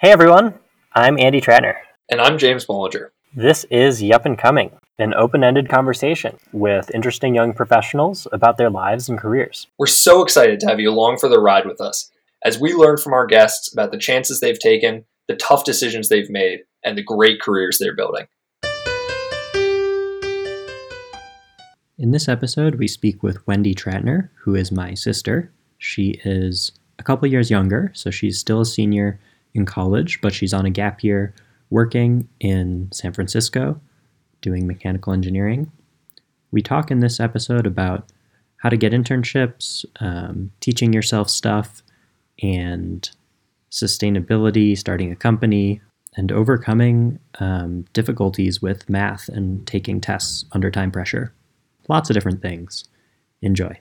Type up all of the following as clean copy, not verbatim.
Hey everyone, I'm Andy Trattner. And I'm James Bollinger. This is Yup and Coming, an open-ended conversation with interesting young professionals about their lives and careers. We're so excited to have you along for the ride with us as we learn from our guests about the chances they've taken, the tough decisions they've made, and the great careers they're building. In this episode, we speak with Wendy Trattner, who is my sister. She is a couple years younger, so she's still a senior in college, but she's on a gap year working in San Francisco doing mechanical engineering. We talk in this episode about how to get internships, teaching yourself stuff, and sustainability, starting a company, and overcoming difficulties with math and taking tests under time pressure. Lots of different things. Enjoy.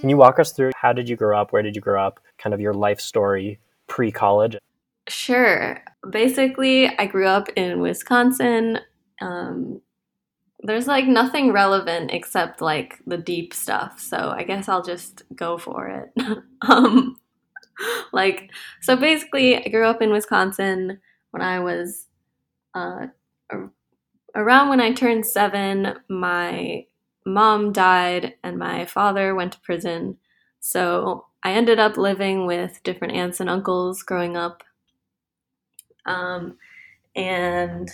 Can you walk us through how did you grow up? Where did you grow up? Kind of your life story pre-college. Sure. Basically, I grew up in Wisconsin. There's like nothing relevant except like the deep stuff. So I guess I'll just go for it. So basically, I grew up in Wisconsin when I was around when I turned 7. My mom died and my father went to prison, so I ended up living with different aunts and uncles growing up, and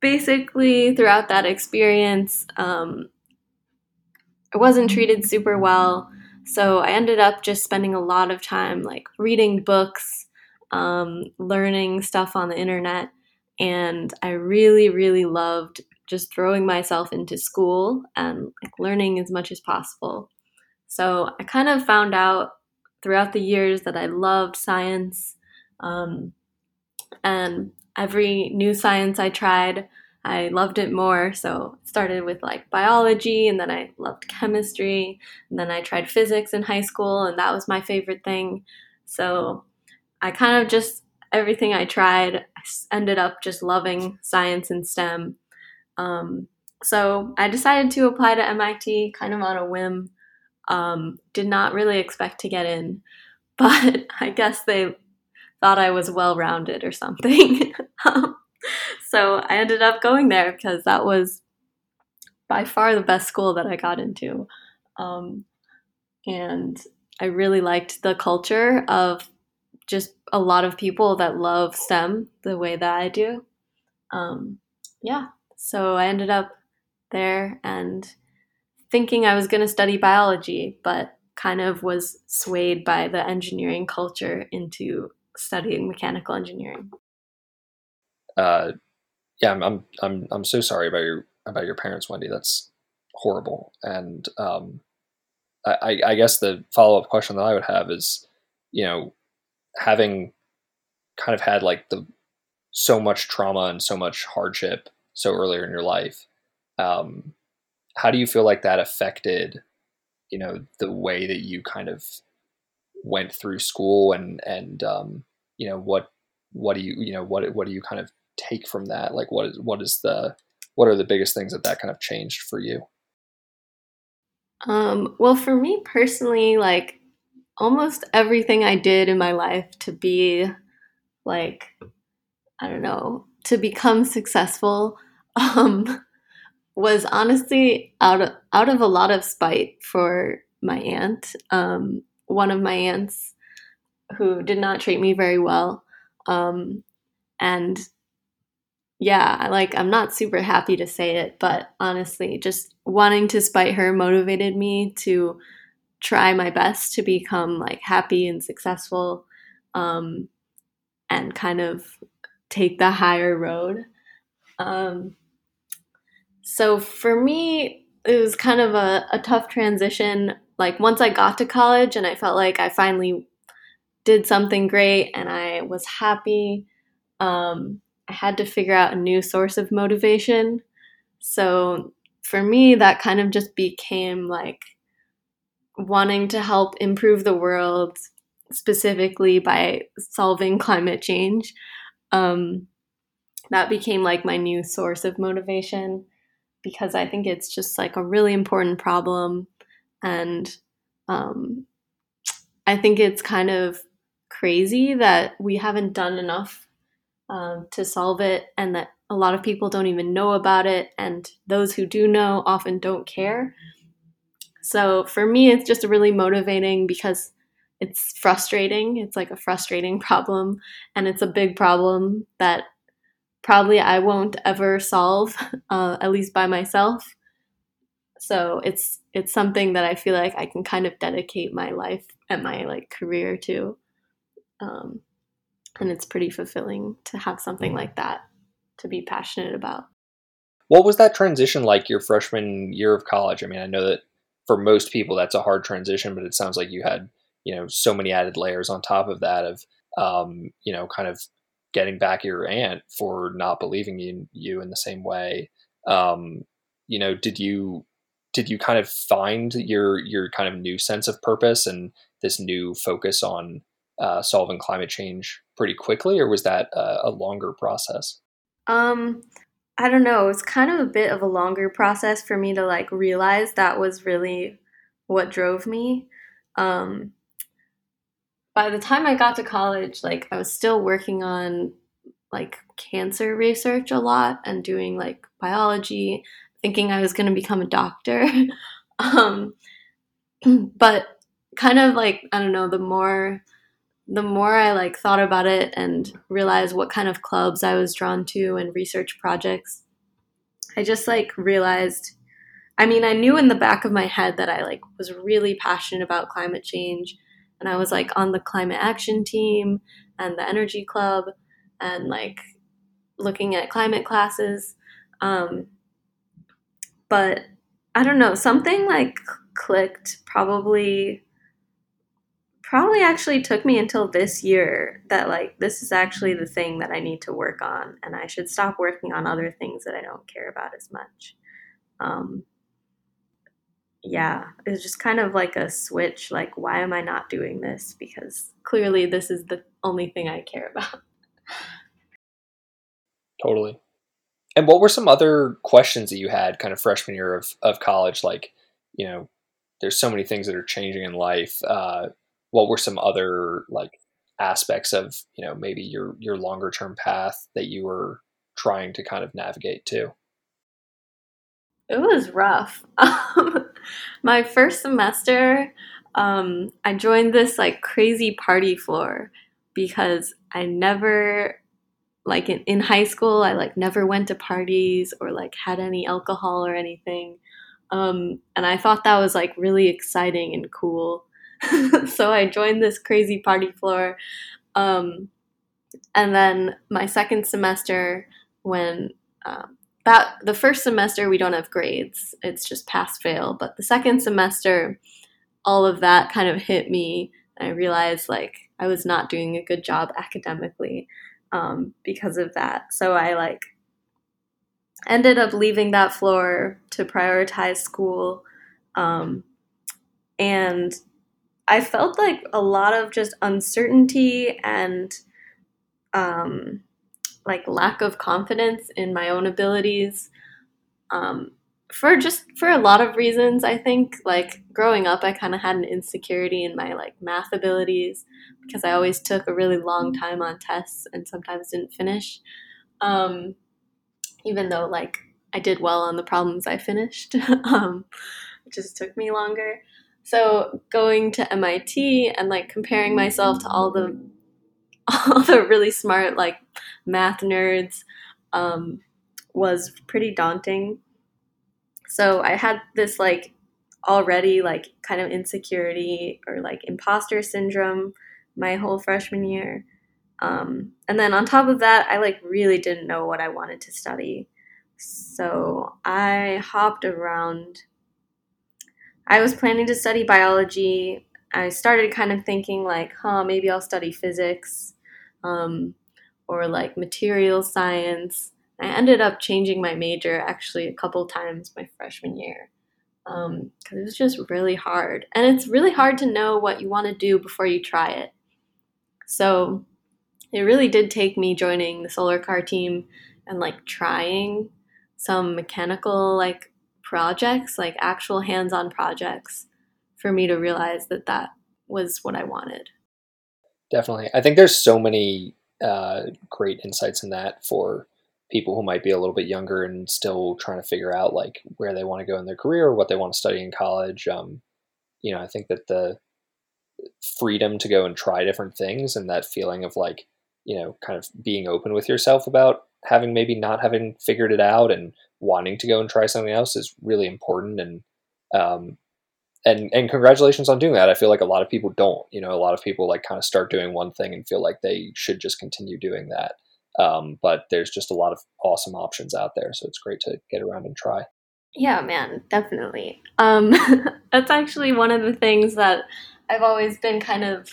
basically throughout that experience I wasn't treated super well, so I ended up just spending a lot of time like reading books, learning stuff on the internet, and I really loved just throwing myself into school and like learning as much as possible. So I kind of found out throughout the years that I loved science, and every new science I tried, I loved it more. So it started with like biology, and then I loved chemistry, and then I tried physics in high school, and that was my favorite thing. So I kind of just, everything I tried, I ended up just loving science and STEM. So I decided to apply to MIT kind of on a whim, did not really expect to get in, but I guess they thought I was well-rounded or something. So I ended up going there because that was by far the best school that I got into. And I really liked the culture of just a lot of people that love STEM the way that I do. So I ended up there and thinking I was going to study biology, but kind of was swayed by the engineering culture into studying mechanical engineering. I'm so sorry about your parents, Wendy. That's horrible. And I guess the follow-up question that I would have is, you know, having kind of had like so much trauma and so much hardship so earlier in your life, how do you feel like that affected, you know, the way that you kind of went through school and you know, what do you kind of take from that? Like what are the biggest things that kind of changed for you? Well, for me personally, like almost everything I did in my life to be like, I don't know, to become successful, was honestly out of a lot of spite for my aunt, one of my aunts who did not treat me very well. And yeah, I'm not super happy to say it, but honestly, just wanting to spite her motivated me to try my best to become like happy and successful, and kind of take the higher road. So for me, it was kind of a tough transition. Like once I got to college and I felt like I finally did something great and I was happy, I had to figure out a new source of motivation. So for me, that kind of just became like wanting to help improve the world, specifically by solving climate change. that became like my new source of motivation, because I think it's just like a really important problem. And I think it's kind of crazy that we haven't done enough to solve it, and that a lot of people don't even know about it. And those who do know often don't care. So for me, it's just really motivating because it's frustrating. It's like a frustrating problem, and it's a big problem that probably I won't ever solve, at least by myself. So it's something that I feel like I can kind of dedicate my life and my like career to, and it's pretty fulfilling to have something like that to be passionate about. What was that transition like your freshman year of college? I mean, I know that for most people that's a hard transition, but it sounds like you had, you know, so many added layers on top of that of, you know, kind of getting back your aunt for not believing in you in the same way. You know, did you kind of find your kind of new sense of purpose and this new focus on solving climate change pretty quickly, or was that a longer process? I don't know. It was kind of a bit of a longer process for me to like realize that was really what drove me. By the time I got to college, like I was still working on like cancer research a lot and doing like biology, thinking I was going to become a doctor. But kind of like, I don't know, the more I like thought about it and realized what kind of clubs I was drawn to and research projects, I just like realized, I mean, I knew in the back of my head that I like was really passionate about climate change, and I was like on the climate action team and the energy club and like looking at climate classes. But I don't know, something like clicked probably actually took me until this year that like this is actually the thing that I need to work on, and I should stop working on other things that I don't care about as much. Yeah, it was just kind of like a switch, like why am I not doing this? Because clearly this is the only thing I care about. Totally. And what were some other questions that you had kind of freshman year of college? Like, you know, there's so many things that are changing in life. What were some other like aspects of, you know, maybe your longer term path that you were trying to kind of navigate to? It was rough. My first semester, I joined this like crazy party floor because I never, like in high school, I like never went to parties or like had any alcohol or anything. And I thought that was like really exciting and cool. So I joined this crazy party floor. And then my second semester, when the first semester we don't have grades, it's just pass fail. But the second semester, all of that kind of hit me. I realized like I was not doing a good job academically because of that. So I like ended up leaving that floor to prioritize school. And I felt like a lot of just uncertainty and like lack of confidence in my own abilities for a lot of reasons. I think like growing up, I kind of had an insecurity in my like math abilities because I always took a really long time on tests and sometimes didn't finish. Even though like I did well on the problems I finished, it just took me longer. So going to MIT and like comparing myself to all the really smart like math nerds was pretty daunting. So I had this like already like kind of insecurity or like imposter syndrome my whole freshman year. And then on top of that, I like really didn't know what I wanted to study. So I hopped around. I was planning to study biology. I started kind of thinking like, maybe I'll study physics or like material science. I ended up changing my major actually a couple times my freshman year because it was just really hard. And it's really hard to know what you want to do before you try it. So it really did take me joining the Solar Car team and like trying some mechanical like projects, like actual hands-on projects, for me to realize that that was what I wanted. Definitely. I think there's so many great insights in that for people who might be a little bit younger and still trying to figure out like where they want to go in their career or what they want to study in college. You know, I think that the freedom to go and try different things and that feeling of like, you know, kind of being open with yourself about having maybe not having figured it out and wanting to go and try something else is really important. And congratulations on doing that. I feel like a lot of people don't, you know, a lot of people like kind of start doing one thing and feel like they should just continue doing that. But there's just a lot of awesome options out there. So it's great to get around and try. Yeah, man, definitely. That's actually one of the things that I've always been kind of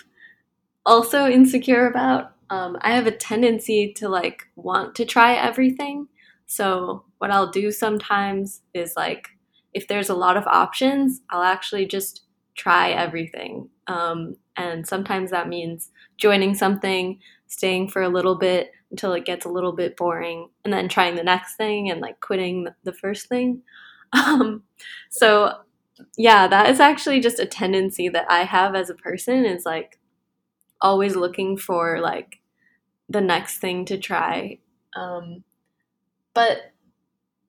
also insecure about. I have a tendency to like want to try everything. So what I'll do sometimes is like, if there's a lot of options, I'll actually just try everything. And sometimes that means joining something, staying for a little bit until it gets a little bit boring, and then trying the next thing and like quitting the first thing. So yeah, that is actually just a tendency that I have as a person, is like always looking for like the next thing to try. But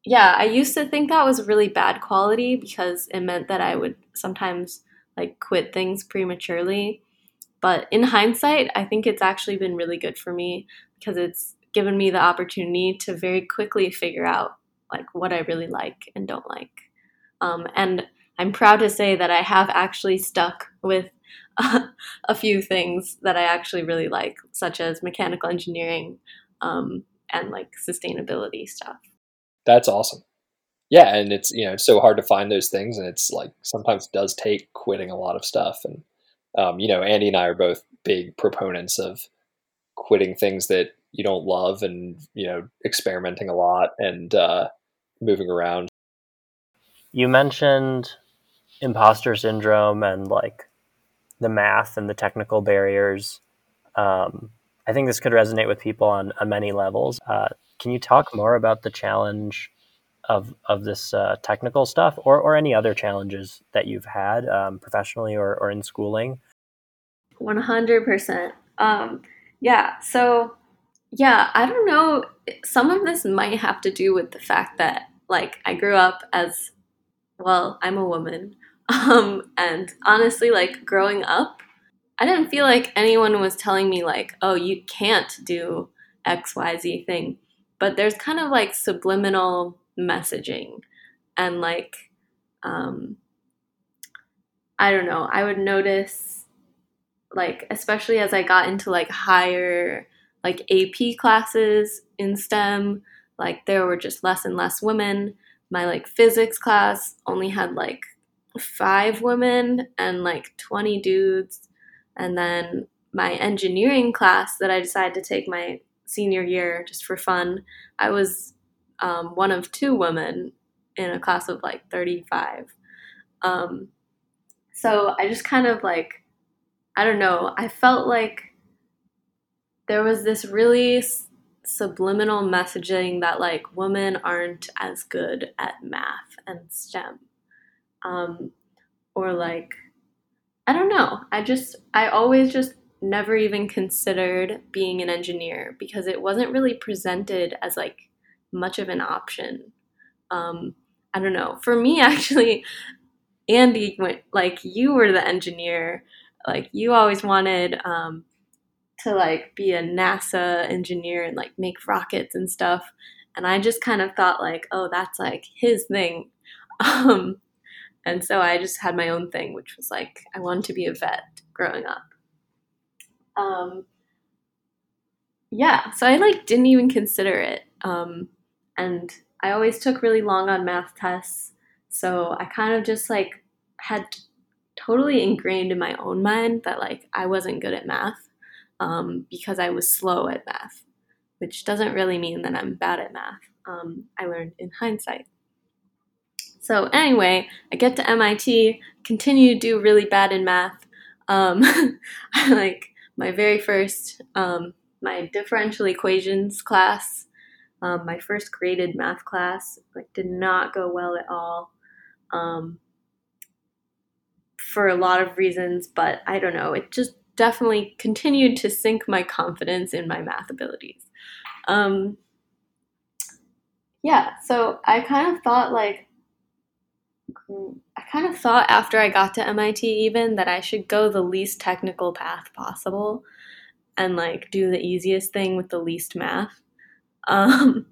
yeah, I used to think that was a really bad quality because it meant that I would sometimes like quit things prematurely. But in hindsight, I think it's actually been really good for me because it's given me the opportunity to very quickly figure out like what I really like and don't like. And I'm proud to say that I have actually stuck with a few things that I actually really like, such as mechanical engineering and like sustainability stuff. That's awesome. Yeah. And it's, you know, it's so hard to find those things. And it's like, sometimes it does take quitting a lot of stuff. And, you know, Andy and I are both big proponents of quitting things that you don't love and, you know, experimenting a lot and moving around. You mentioned imposter syndrome and like the math and the technical barriers. I think this could resonate with people on many levels. Can you talk more about the challenge of this technical stuff or any other challenges that you've had professionally or in schooling? 100%. Yeah. So yeah, I don't know. Some of this might have to do with the fact that like I grew up as, well, I'm a woman. And honestly, like growing up, I didn't feel like anyone was telling me like, oh, you can't do X, Y, Z thing. But there's kind of like subliminal messaging and like, I don't know, I would notice like, especially as I got into like higher like AP classes in STEM, like there were just less and less women. My like physics class only had like 5 women and like 20 dudes. And then my engineering class that I decided to take my senior year just for fun, I was one of 2 women in a class of like 35. So I just kind of like, I don't know, I felt like there was this really subliminal messaging that like women aren't as good at math and STEM. Or like, I don't know, I always just never even considered being an engineer because it wasn't really presented as like much of an option. I don't know. For me, actually, Andy, like you were the engineer, like you always wanted to like be a NASA engineer and like make rockets and stuff. And I just kind of thought like, oh, that's like his thing. And so I just had my own thing, which was like, I wanted to be a vet growing up. Yeah, so I like didn't even consider it. And I always took really long on math tests. So I kind of just like had totally ingrained in my own mind that like I wasn't good at math because I was slow at math, which doesn't really mean that I'm bad at math. I learned in hindsight. So anyway, I get to MIT, continue to do really bad in math. I like my very first, my differential equations class, My first graded math class did not go well at all, for a lot of reasons, but I don't know. It just definitely continued to sink my confidence in my math abilities. So I kind of thought after I got to MIT even that I should go the least technical path possible and do the easiest thing with the least math. And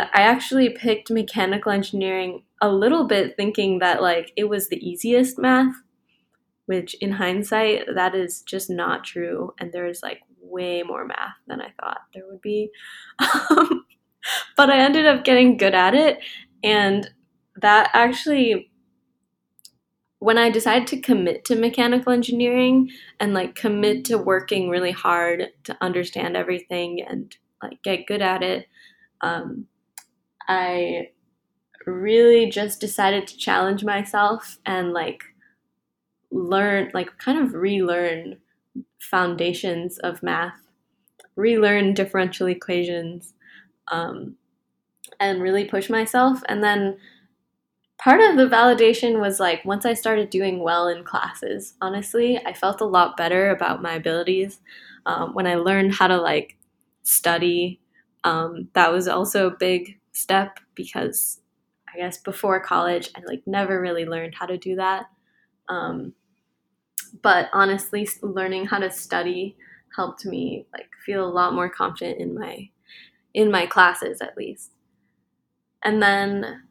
I actually picked mechanical engineering a little bit thinking that it was the easiest math, which in hindsight, that is just not true. And there's way more math than I thought there would be. But I ended up getting good at it. And that actually, when I decided to commit to mechanical engineering and commit to working really hard to understand everything and get good at it, I really just decided to challenge myself and learn, kind of relearn foundations of math, relearn differential equations, and really push myself. And then part of the validation was once I started doing well in classes, honestly, I felt a lot better about my abilities. When I learned how to study, that was also a big step because I guess before college, I never really learned how to do that. But honestly, learning how to study helped me feel a lot more confident in my classes, at least. And then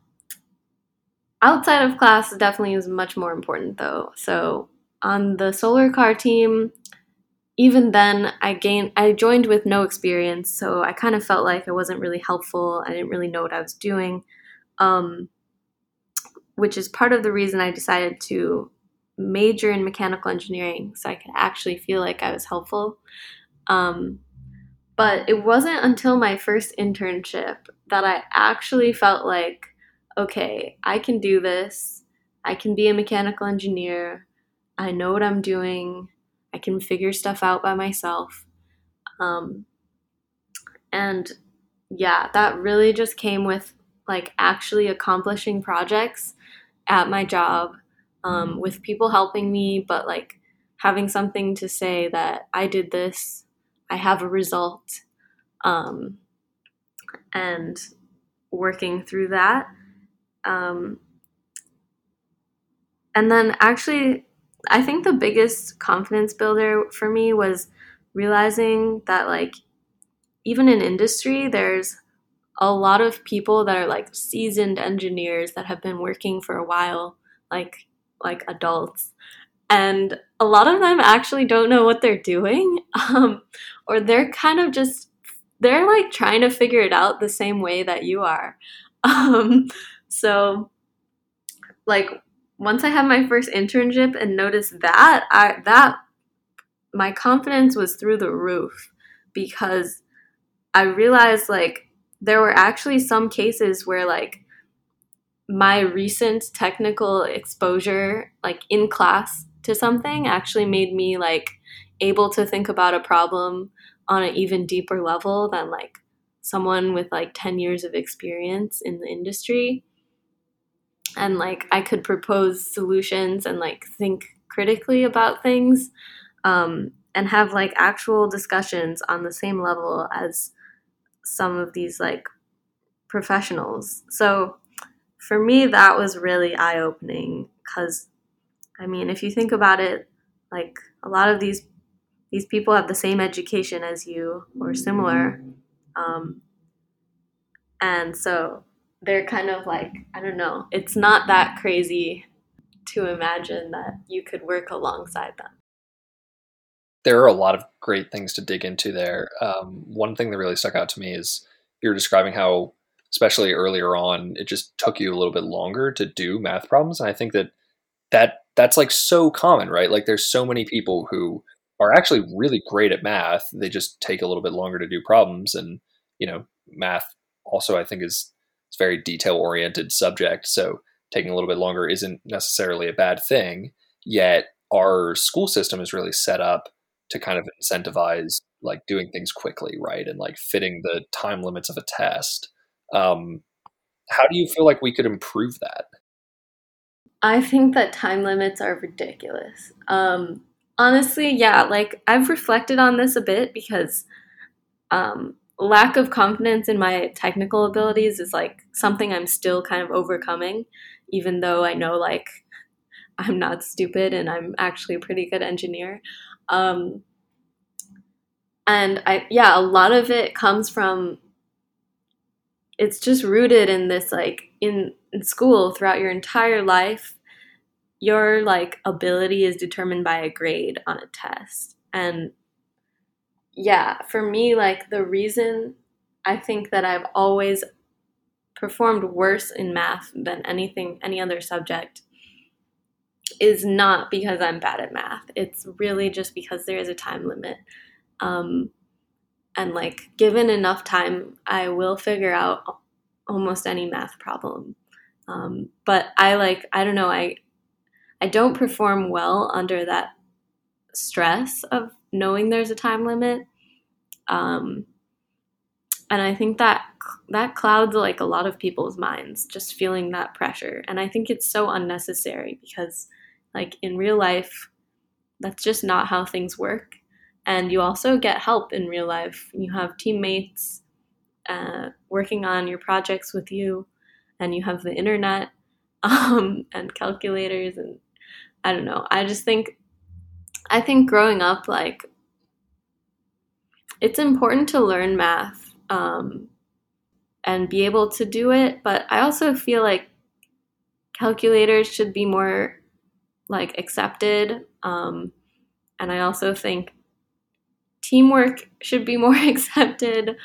outside of class definitely is much more important, though. So on the solar car team, even then, I joined with no experience, so I kind of felt like I wasn't really helpful. I didn't really know what I was doing, which is part of the reason I decided to major in mechanical engineering, so I could actually feel like I was helpful. But it wasn't until my first internship that I actually felt like, okay, I can do this. I can be a mechanical engineer. I know what I'm doing. I can figure stuff out by myself. And yeah, that really just came with actually accomplishing projects at my job, with people helping me, but having something to say that I did this, I have a result, and working through that. And then actually, I think the biggest confidence builder for me was realizing that even in industry, there's a lot of people that are seasoned engineers that have been working for a while, like adults, and a lot of them actually don't know what they're doing, or they're trying to figure it out the same way that you are. Once I had my first internship and noticed that, my confidence was through the roof because I realized there were actually some cases where my recent technical exposure in class to something actually made me able to think about a problem on an even deeper level than someone with 10 years of experience in the industry. And I could propose solutions and think critically about things, and have actual discussions on the same level as some of these professionals. So for me, that was really eye-opening because, I mean, if you think about it, a lot of these people have the same education as you or similar, and so they're kind of I don't know, it's not that crazy to imagine that you could work alongside them. There are a lot of great things to dig into there. One thing that really stuck out to me is you're describing how, especially earlier on, it just took you a little bit longer to do math problems. And I think that's so common, right? There's so many people who are actually really great at math. They just take a little bit longer to do problems. And, math also, I think, is it's very detail-oriented subject, so taking a little bit longer isn't necessarily a bad thing, yet our school system is really set up to kind of incentivize like doing things quickly, right? And like fitting the time limits of a test. How do you feel like we could improve that? I think that time limits are ridiculous. Honestly, yeah, like I've reflected on this a bit because lack of confidence in my technical abilities is like something I'm still kind of overcoming, even though I know like I'm not stupid and I'm actually a pretty good engineer. And a lot of it comes from, it's just rooted in this, like in school throughout your entire life, your like ability is determined by a grade on a test. And yeah, for me, like the reason I think that I've always performed worse in math than any other subject is not because I'm bad at math. It's really just because there is a time limit. And like given enough time, I will figure out almost any math problem. But I like, I don't know, I don't perform well under that stress of knowing there's a time limit. And I think that clouds like a lot of people's minds, just feeling that pressure. And I think it's so unnecessary because like in real life, that's just not how things work. And you also get help in real life. You have teammates working on your projects with you, and you have the internet and calculators. And I don't know. I think growing up, like, it's important to learn math and be able to do it. But I also feel like calculators should be more like accepted. And I also think teamwork should be more accepted.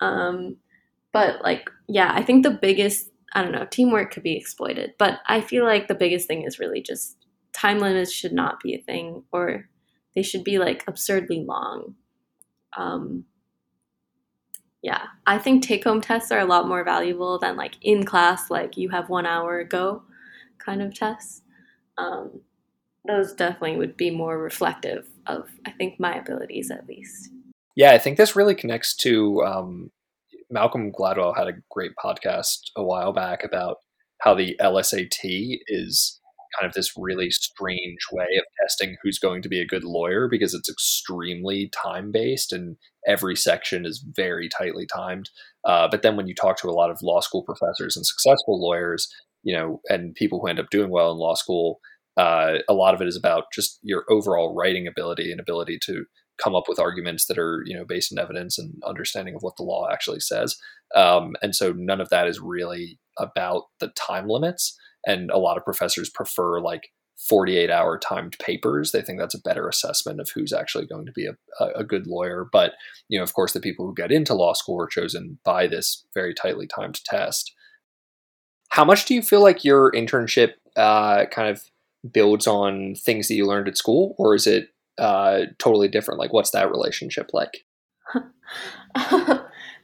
But like, yeah, I think the biggest, I don't know, teamwork could be exploited, but I feel like the biggest thing is really just time limits should not be a thing, or they should be like absurdly long. Yeah, I think take-home tests are a lot more valuable than like in class, like you have 1 hour go kind of tests. Those definitely would be more reflective of, I think, my abilities at least. Yeah, I think this really connects to Malcolm Gladwell had a great podcast a while back about how the LSAT is kind of this really strange way of testing who's going to be a good lawyer because it's extremely time-based and every section is very tightly timed. But then when you talk to a lot of law school professors and successful lawyers, you know, and people who end up doing well in law school, a lot of it is about just your overall writing ability and ability to come up with arguments that are, you know, based on evidence and understanding of what the law actually says. And so none of that is really about the time limits. And a lot of professors prefer like 48-hour timed papers. They think that's a better assessment of who's actually going to be a good lawyer. But, you know, of course, the people who get into law school are chosen by this very tightly timed test. How much do you feel like your internship kind of builds on things that you learned at school, or is it totally different? Like, what's that relationship like?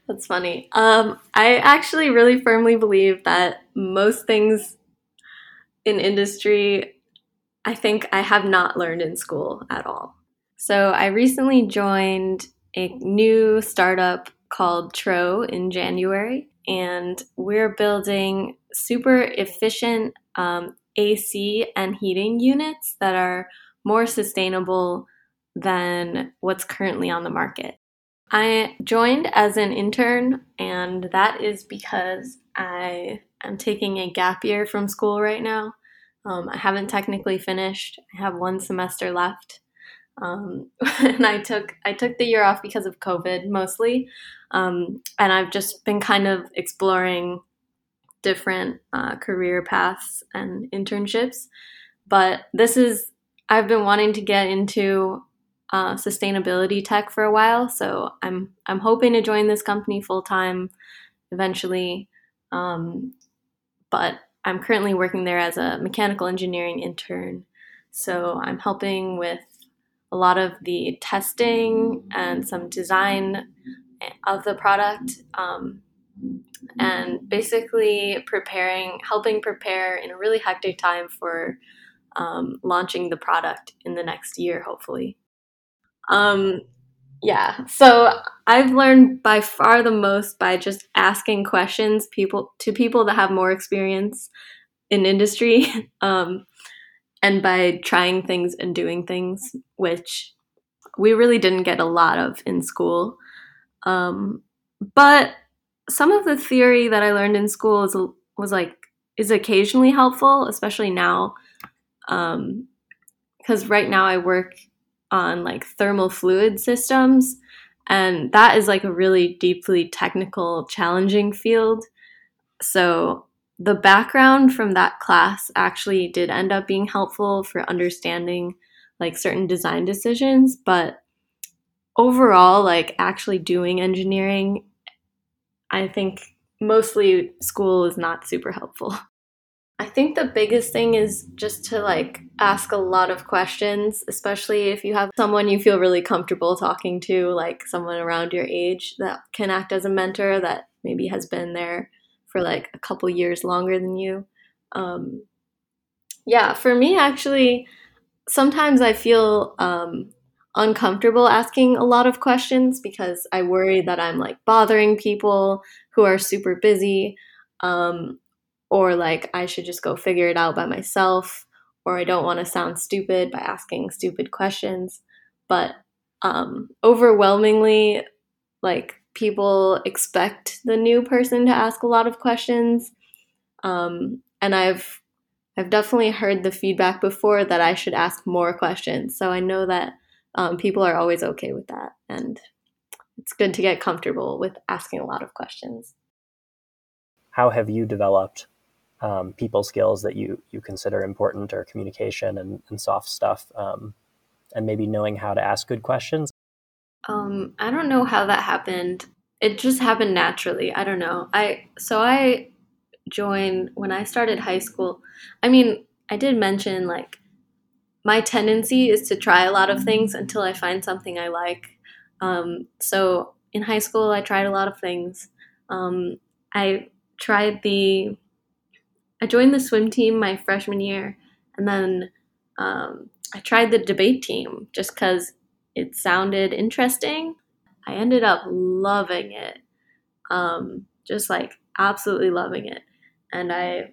That's funny. I actually really firmly believe that most things in industry, I think I have not learned in school at all. So I recently joined a new startup called Tro in January, and we're building super efficient AC and heating units that are more sustainable than what's currently on the market. I joined as an intern, and that is because I am taking a gap year from school right now. I haven't technically finished. I have one semester left. And I took the year off because of COVID mostly. And I've just been kind of exploring different career paths and internships. But I've been wanting to get into sustainability tech for a while, so I'm hoping to join this company full-time eventually. But I'm currently working there as a mechanical engineering intern, so I'm helping with a lot of the testing and some design of the product. And basically helping prepare in a really hectic time for launching the product in the next year, hopefully. Yeah. So I've learned by far the most by just asking questions to people that have more experience in industry, and by trying things and doing things, which we really didn't get a lot of in school. But some of the theory that I learned in school is occasionally helpful, especially now, because right now I work on thermal fluid systems, and that is a really deeply technical, challenging field. So the background from that class actually did end up being helpful for understanding certain design decisions, but overall, actually doing engineering, I think mostly school is not super helpful. I think the biggest thing is just to ask a lot of questions, especially if you have someone you feel really comfortable talking to, someone around your age that can act as a mentor that maybe has been there for a couple years longer than you. Yeah, for me, actually, sometimes I feel uncomfortable asking a lot of questions because I worry that I'm bothering people who are super busy, or I should just go figure it out by myself, or I don't want to sound stupid by asking stupid questions. But overwhelmingly, people expect the new person to ask a lot of questions. And I've definitely heard the feedback before that I should ask more questions. So I know that people are always okay with that. And it's good to get comfortable with asking a lot of questions. How have you developed people skills that you consider important, or communication and soft stuff, and maybe knowing how to ask good questions? I don't know how that happened. It just happened naturally. I don't know. I joined when I started high school. I mean, I did mention my tendency is to try a lot of things until I find something I like. So in high school, I tried a lot of things. I joined the swim team my freshman year, and then I tried the debate team just because it sounded interesting. I ended up loving it, just absolutely loving it. And I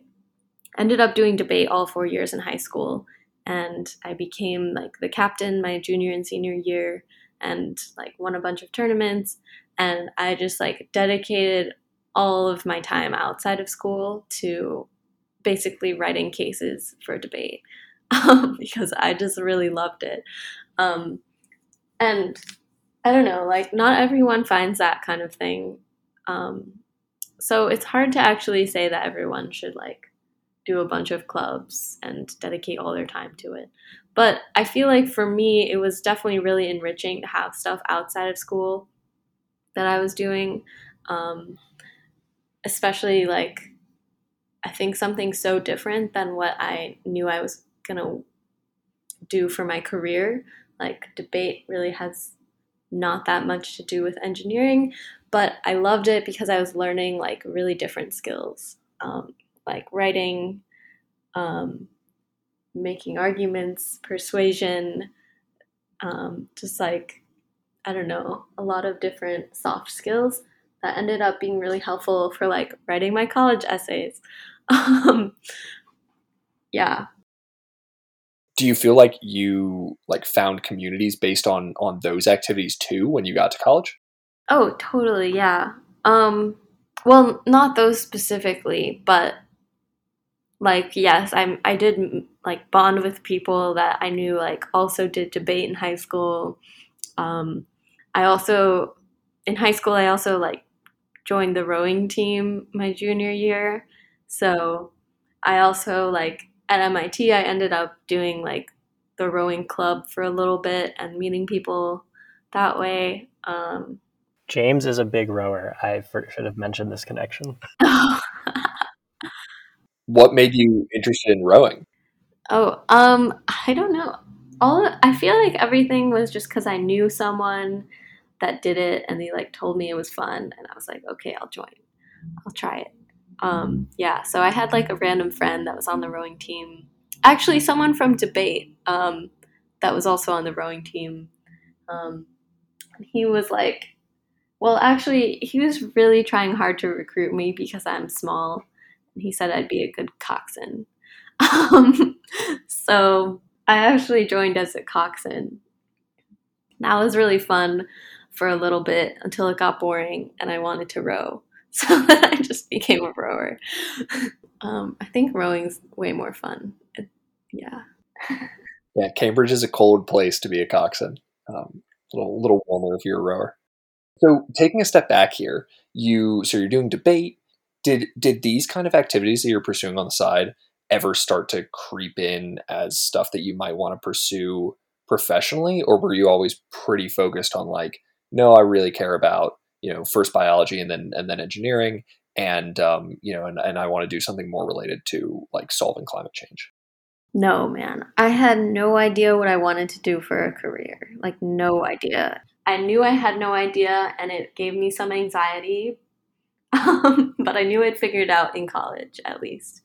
ended up doing debate all 4 years in high school, and I became the captain my junior and senior year, and won a bunch of tournaments. And I just dedicated all of my time outside of school to basically writing cases for debate, because I just really loved it. And I don't know, not everyone finds that kind of thing. So it's hard to actually say that everyone should do a bunch of clubs and dedicate all their time to it. But I feel for me, it was definitely really enriching to have stuff outside of school that I was doing. Especially I think something so different than what I knew I was going to do for my career. Debate really has not that much to do with engineering, but I loved it because I was learning really different skills, like writing, making arguments, persuasion, just I don't know, a lot of different soft skills that ended up being really helpful for writing my college essays. Yeah. Do you feel you found communities based on those activities too when you got to college? Oh, totally. Yeah. Well, not those specifically, but yes, I did bond with people that I knew also did debate in high school. I also joined the rowing team my junior year. So I also at MIT, I ended up doing the rowing club for a little bit and meeting people that way. James is a big rower. I should have mentioned this connection. What made you interested in rowing? Oh, I don't know. I feel everything was just because I knew someone that did it, and they told me it was fun, and I was okay, I'll join, I'll try it. Yeah, so I had a random friend that was on the rowing team, actually someone from debate that was also on the rowing team, And he was like, well, actually, he was really trying hard to recruit me because I'm small. And he said I'd be a good coxswain. So I actually joined as a coxswain. That was really fun for a little bit until it got boring and I wanted to row. So then I just became a rower. I think rowing's way more fun. Yeah, Cambridge is a cold place to be a coxswain. A little warmer if you're a rower. So taking a step back here, you're doing debate. Did these kind of activities that you're pursuing on the side ever start to creep in as stuff that you might want to pursue professionally? Or were you always pretty focused on like, no, I really care about, first biology and then engineering and I want to do something more related to like solving climate change? No, man. I had no idea what I wanted to do for a career. Like, no idea. I knew I had no idea, and it gave me some anxiety. But I knew I'd figured it out in college, at least.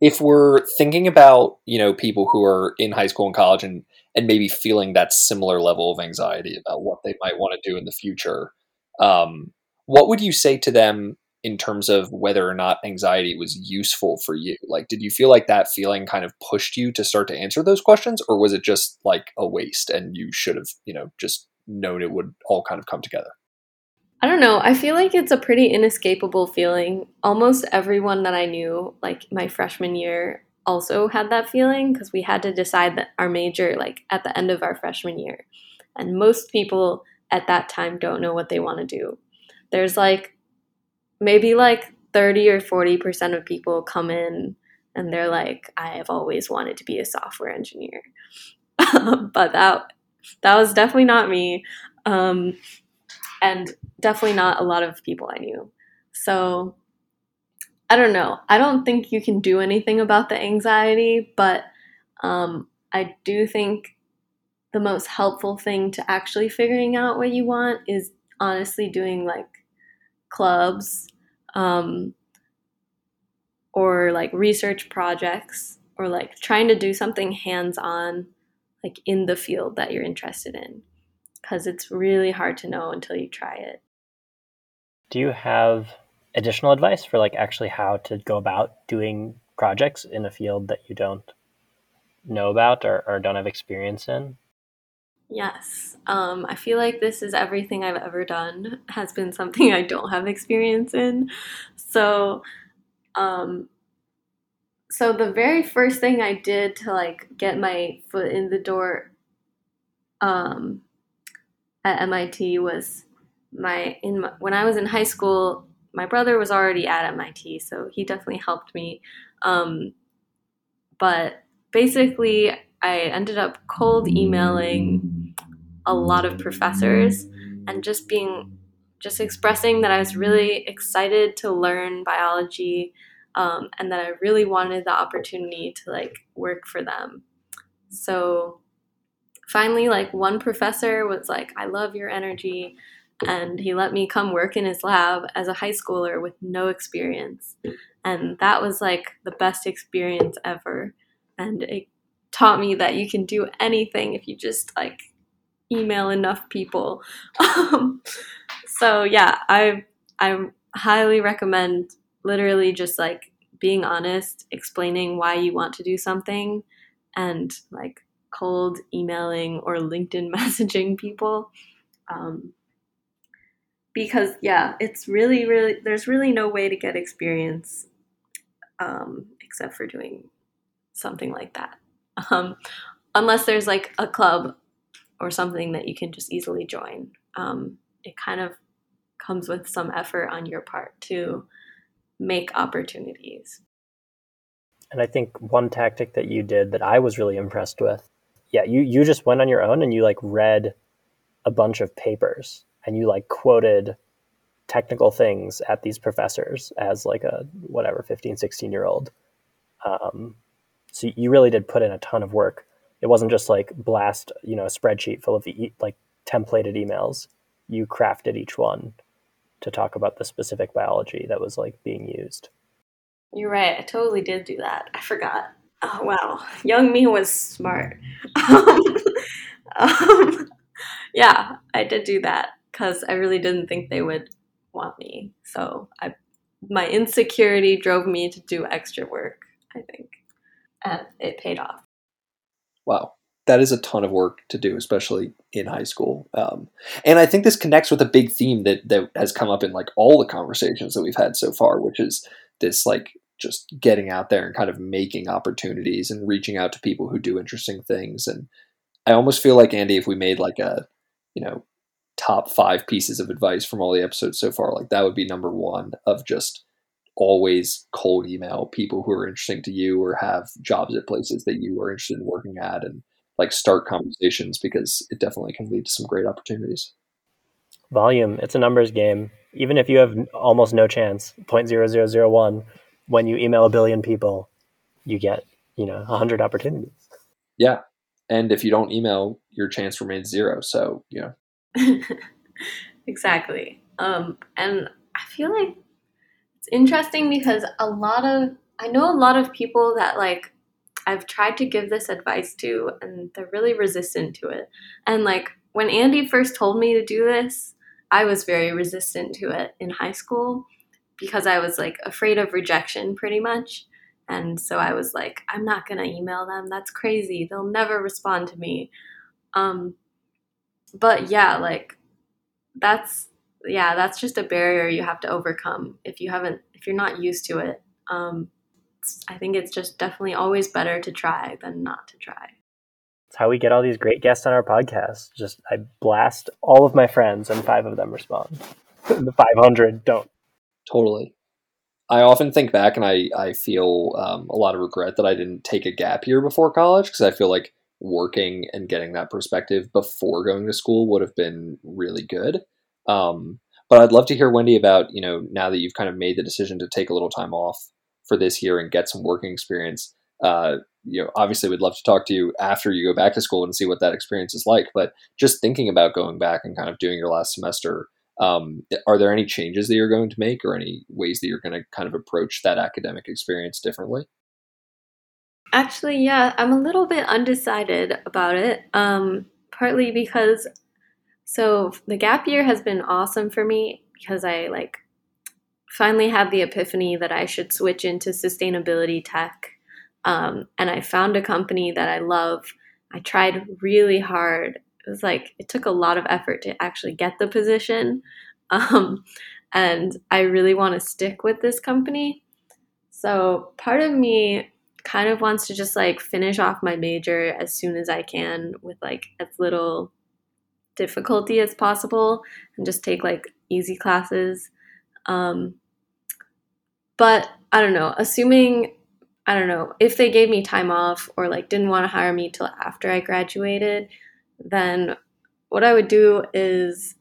If we're thinking about, people who are in high school and college and maybe feeling that similar level of anxiety about what they might want to do in the future, what would you say to them in terms of whether or not anxiety was useful for you? Like, did you feel like that feeling kind of pushed you to start to answer those questions, or was it just like a waste and you should have, just known it would all kind of come together? I don't know. I feel like it's a pretty inescapable feeling. Almost everyone that I knew, like my freshman year, also had that feeling because we had to decide that our major, like at the end of our freshman year. And most people at that time don't know what they want to do. There's like, maybe like 30 or 40% of people come in and they're like, I have always wanted to be a software engineer. But that was definitely not me. And definitely not a lot of people I knew. So I don't know. I don't think you can do anything about the anxiety, but I do think the most helpful thing to actually figuring out what you want is honestly doing like clubs, or like research projects, or like trying to do something hands-on, like in the field that you're interested in, because it's really hard to know until you try it. Do you have additional advice for like actually how to go about doing projects in a field that you don't know about or don't have experience in? Yes. I feel like this is everything I've ever done has been something I don't have experience in. So the very first thing I did to like get my foot in the door at MIT was when I was in high school, my brother was already at MIT, so he definitely helped me. But basically I ended up cold emailing a lot of professors and just expressing that I was really excited to learn biology, and that I really wanted the opportunity to like work for them. So finally, like one professor was like, I love your energy. And he let me come work in his lab as a high schooler with no experience. And that was like the best experience ever. And it taught me that you can do anything if you just like email enough people. So yeah, I highly recommend literally just like being honest, explaining why you want to do something, and like cold emailing or LinkedIn messaging people. Because yeah, it's really, really, there's really no way to get experience except for doing something like that. Unless there's like a club or something that you can just easily join. It kind of comes with some effort on your part to make opportunities. And I think one tactic that you did that I was really impressed with, yeah, you just went on your own and you like read a bunch of papers and you like quoted technical things at these professors as like a 15, 16-year-old. So you really did put in a ton of work. It wasn't just like blast, a spreadsheet full of like templated emails. You crafted each one to talk about the specific biology that was like being used. You're right. I totally did do that. I forgot. Oh, wow. Young me was smart. Yeah, I did do that because I really didn't think they would want me. So my insecurity drove me to do extra work, I think. And it paid off. Wow. That is a ton of work to do, especially in high school. And I think this connects with a big theme that has come up in like all the conversations that we've had so far, which is this like just getting out there and kind of making opportunities and reaching out to people who do interesting things. And I almost feel like, Andy, if we made like a, you know, top 5 pieces of advice from all the episodes so far, like that would be number 1 of just always cold email people who are interesting to you or have jobs at places that you are interested in working at, and like start conversations because it definitely can lead to some great opportunities. Volume. It's a numbers game. Even if you have almost no chance, 0.0001, when you email a billion people, you get, 100 opportunities. Yeah. And if you don't email, your chance remains 0. So, Exactly. And I feel like it's interesting because I know a lot of people that like I've tried to give this advice to, and they're really resistant to it. And like when Andy first told me to do this, I was very resistant to it in high school because I was like afraid of rejection pretty much. And so I was like, I'm not going to email them. That's crazy. They'll never respond to me. But yeah, like that's just a barrier you have to overcome if you're not used to it. I think it's just definitely always better to try than not to try. It's how we get all these great guests on our podcast. Just I blast all of my friends and 5 of them respond. The 500 don't. Totally. I often think back and I feel a lot of regret that I didn't take a gap year before college, because I feel like working and getting that perspective before going to school would have been really good. But I'd love to hear, Wendy, about, now that you've kind of made the decision to take a little time off for this year and get some working experience. Obviously we'd love to talk to you after you go back to school and see what that experience is like, but just thinking about going back and kind of doing your last semester, are there any changes that you're going to make or any ways that you're going to kind of approach that academic experience differently? Actually, yeah, I'm a little bit undecided about it. Partly because, so the gap year has been awesome for me because I like finally had the epiphany that I should switch into sustainability tech. And I found a company that I love. I tried really hard. It was like, it took a lot of effort to actually get the position. And I really want to stick with this company. So part of me kind of wants to just like finish off my major as soon as I can with like as little difficulty as possible and just take like easy classes. But I don't know, assuming, I don't know, if they gave me time off or like didn't want to hire me till after I graduated, then what I would do is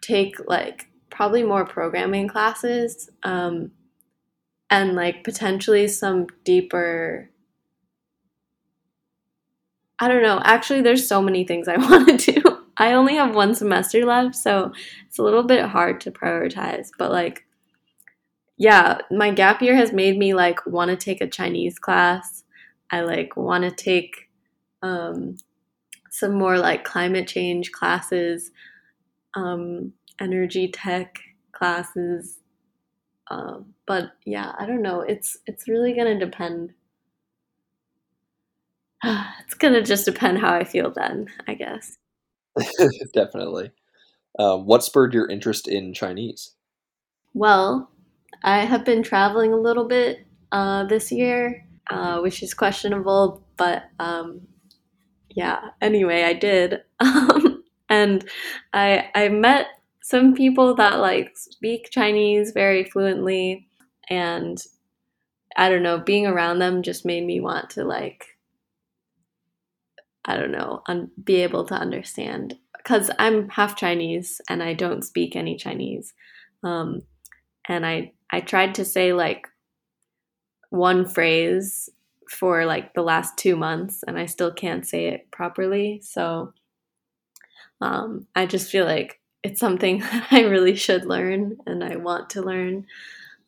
take like probably more programming classes, and like potentially some deeper, I don't know. Actually, there's so many things I want to do. I only have 1 semester left, so it's a little bit hard to prioritize. But like, yeah, my gap year has made me like want to take a Chinese class. I like want to take some more like climate change classes, energy tech classes. But yeah, I don't know. It's really going to depend. It's going to just depend how I feel then, I guess. Definitely. What spurred your interest in Chinese? Well, I have been traveling a little bit this year, which is questionable, but anyway, I did. And I met some people that like speak Chinese very fluently, and I don't know, being around them just made me want to like, I don't know, be able to understand, because I'm half Chinese and I don't speak any Chinese. And I tried to say like one phrase for like the last 2 months and I still can't say it properly. So I just feel like it's something that I really should learn and I want to learn.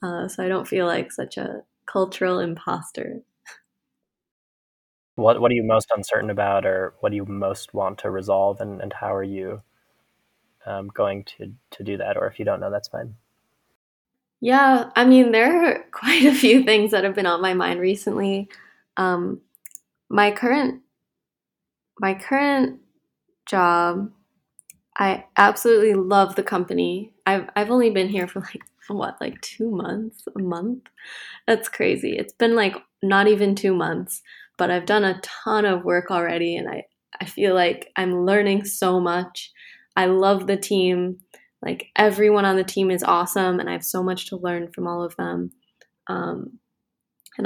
So I don't feel like such a cultural imposter. What are you most uncertain about, or what do you most want to resolve, and how are you going to do that? Or if you don't know, that's fine. Yeah, I mean, there are quite a few things that have been on my mind recently. My current job, I absolutely love the company. I've only been here for like 2 months, a month. That's crazy. It's been like not even 2 months, but I've done a ton of work already, and I feel like I'm learning so much. I love the team. Like, everyone on the team is awesome, and I have so much to learn from all of them. And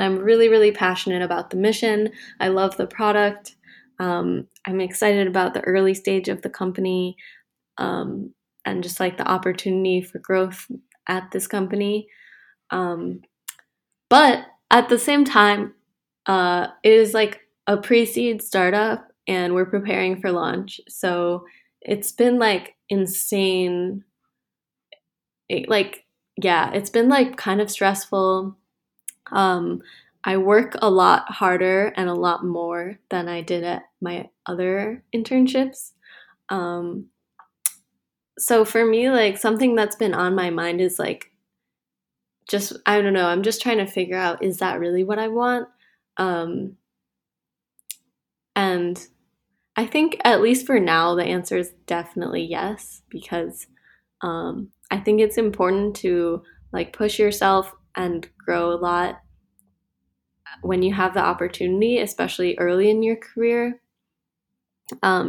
I'm really, really passionate about the mission. I love the product. I'm excited about the early stage of the company, and just like the opportunity for growth at this company. But at the same time, it is like a pre-seed startup, and we're preparing for launch. So it's been like insane. It's been like kind of stressful. I work a lot harder and a lot more than I did at my other internships. So for me, like, something that's been on my mind is like, just, I don't know, I'm just trying to figure out, is that really what I want? And I think at least for now, the answer is definitely yes, because I think it's important to like push yourself and grow a lot when you have the opportunity, especially early in your career,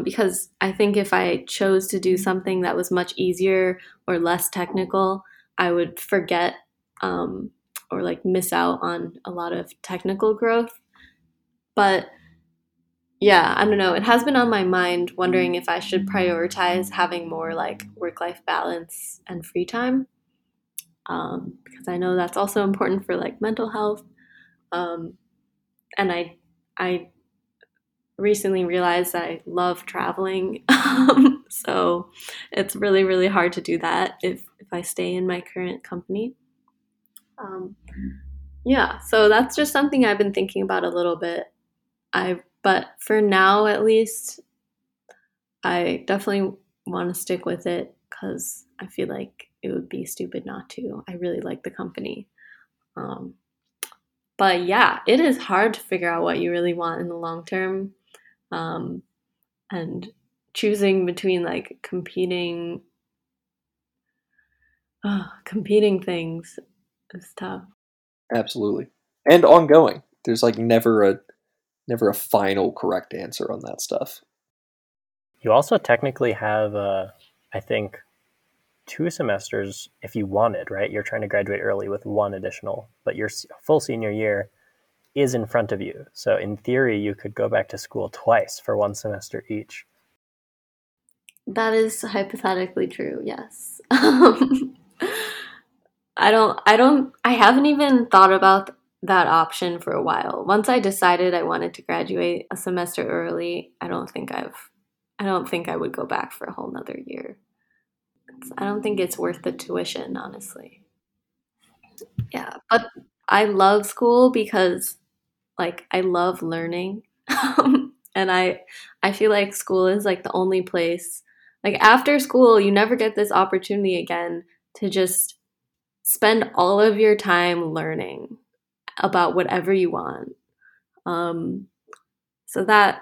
because I think if I chose to do something that was much easier or less technical, I would forget or like miss out on a lot of technical growth. But yeah, I don't know. It has been on my mind, wondering if I should prioritize having more like work-life balance and free time, because I know that's also important for like mental health. And I recently realized that I love traveling, so it's really, really hard to do that if I stay in my current company. Yeah, so that's just something I've been thinking about a little bit. But for now, at least, I definitely want to stick with it, because I feel like it would be stupid not to. I really like the company. But yeah, it is hard to figure out what you really want in the long term, and choosing between like competing things is tough. Absolutely, and ongoing. There's like never a final correct answer on that stuff. You also technically have, I think, 2 semesters if you wanted, right? You're trying to graduate early with one additional, but your full senior year is in front of you. So in theory, you could go back to school twice for 1 semester each. That is hypothetically true, yes. I haven't even thought about that option for a while. Once I decided I wanted to graduate a semester early, I don't think I would go back for a whole nother year. I don't think it's worth the tuition, honestly. Yeah, but I love school because, like, I love learning, and I feel like school is like the only place. Like, after school, you never get this opportunity again to just spend all of your time learning about whatever you want. So that.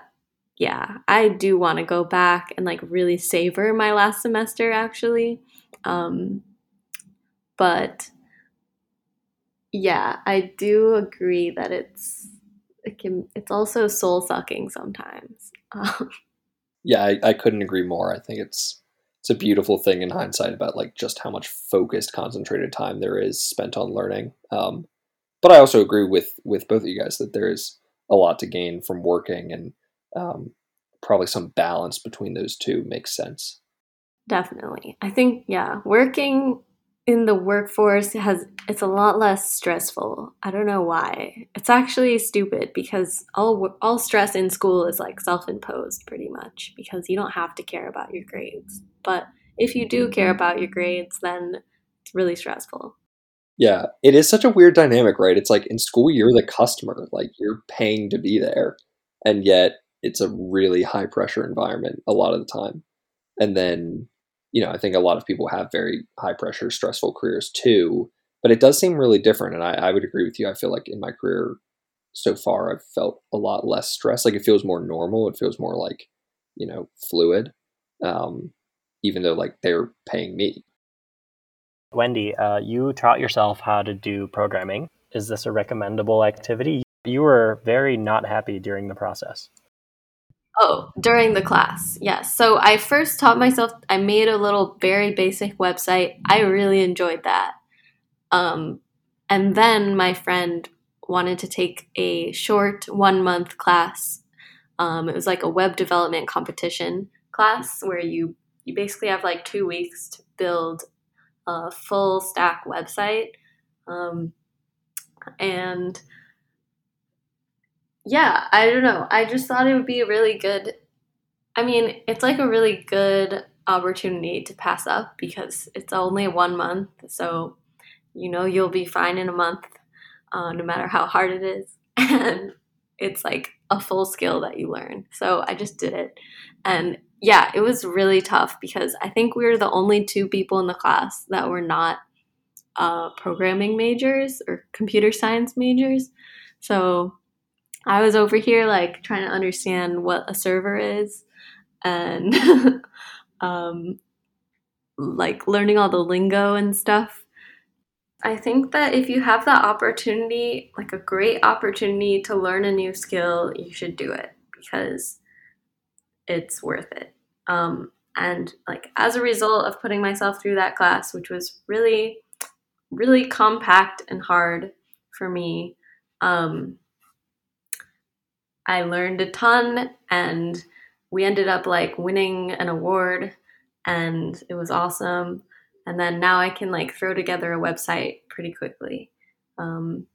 Yeah, I do want to go back and like really savor my last semester, actually. But yeah, I do agree that it's also soul sucking sometimes. Yeah, I couldn't agree more. I think it's a beautiful thing in hindsight about like just how much focused, concentrated time there is spent on learning. But I also agree with both of you guys that there is a lot to gain from working, and probably some balance between those two makes sense. Definitely. I think, yeah, working in the workforce it's a lot less stressful. I don't know why. It's actually stupid, because all stress in school is like self-imposed pretty much, because you don't have to care about your grades. But if you do care about your grades, then it's really stressful. Yeah, it is such a weird dynamic, right? It's like in school, you're the customer, like you're paying to be there. And yet it's a really high pressure environment a lot of the time. And then, you know, I think a lot of people have very high pressure, stressful careers too, but it does seem really different. And I would agree with you. I feel like in my career so far, I've felt a lot less stress. Like it feels more normal. It feels more like, you know, fluid, even though like they're paying me. Wendy, you taught yourself how to do programming. Is this a recommendable activity? You were very not happy during the process. Oh, during the class. Yes. So I first taught myself, I made a little very basic website. I really enjoyed that. And then my friend wanted to take a short 1 month class. It was like a web development competition class where you basically have like 2 weeks to build a full stack website. And yeah, I don't know. I just thought it would be a really good, I mean, it's like a really good opportunity to pass up because it's only 1 month. So, you know, you'll be fine in a month, no matter how hard it is. And it's like a full skill that you learn. So I just did it. And yeah, it was really tough because I think we were the only two people in the class that were not programming majors or computer science majors. So I was over here like trying to understand what a server is and like learning all the lingo and stuff. I think that if you have that opportunity, like a great opportunity to learn a new skill, you should do it because it's worth it. And like as a result of putting myself through that class, which was really, really compact and hard for me, I learned a ton and we ended up like winning an award and it was awesome. And then now I can like throw together a website pretty quickly. And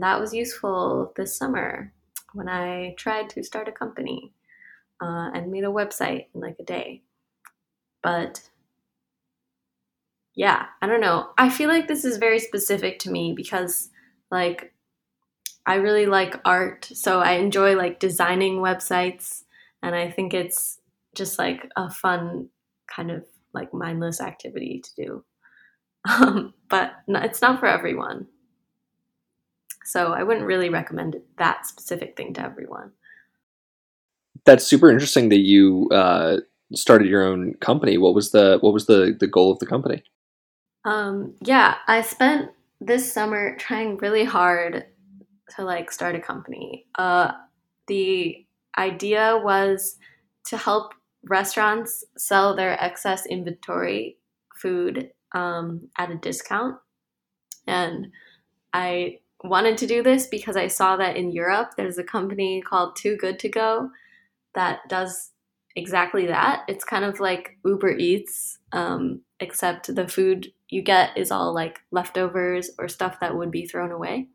that was useful this summer when I tried to start a company and made a website in like a day. But yeah, I don't know. I feel like this is very specific to me because like I really like art, so I enjoy like designing websites, and I think it's just like a fun kind of like mindless activity to do. But no, it's not for everyone. So I wouldn't really recommend that specific thing to everyone. That's super interesting that you started your own company. What was the goal of the company? Yeah, I spent this summer trying really hard to like start a company. The idea was to help restaurants sell their excess inventory food at a discount. And I wanted to do this because I saw that in Europe, there's a company called Too Good to Go that does exactly that. It's kind of like Uber Eats, except the food you get is all like leftovers or stuff that would be thrown away.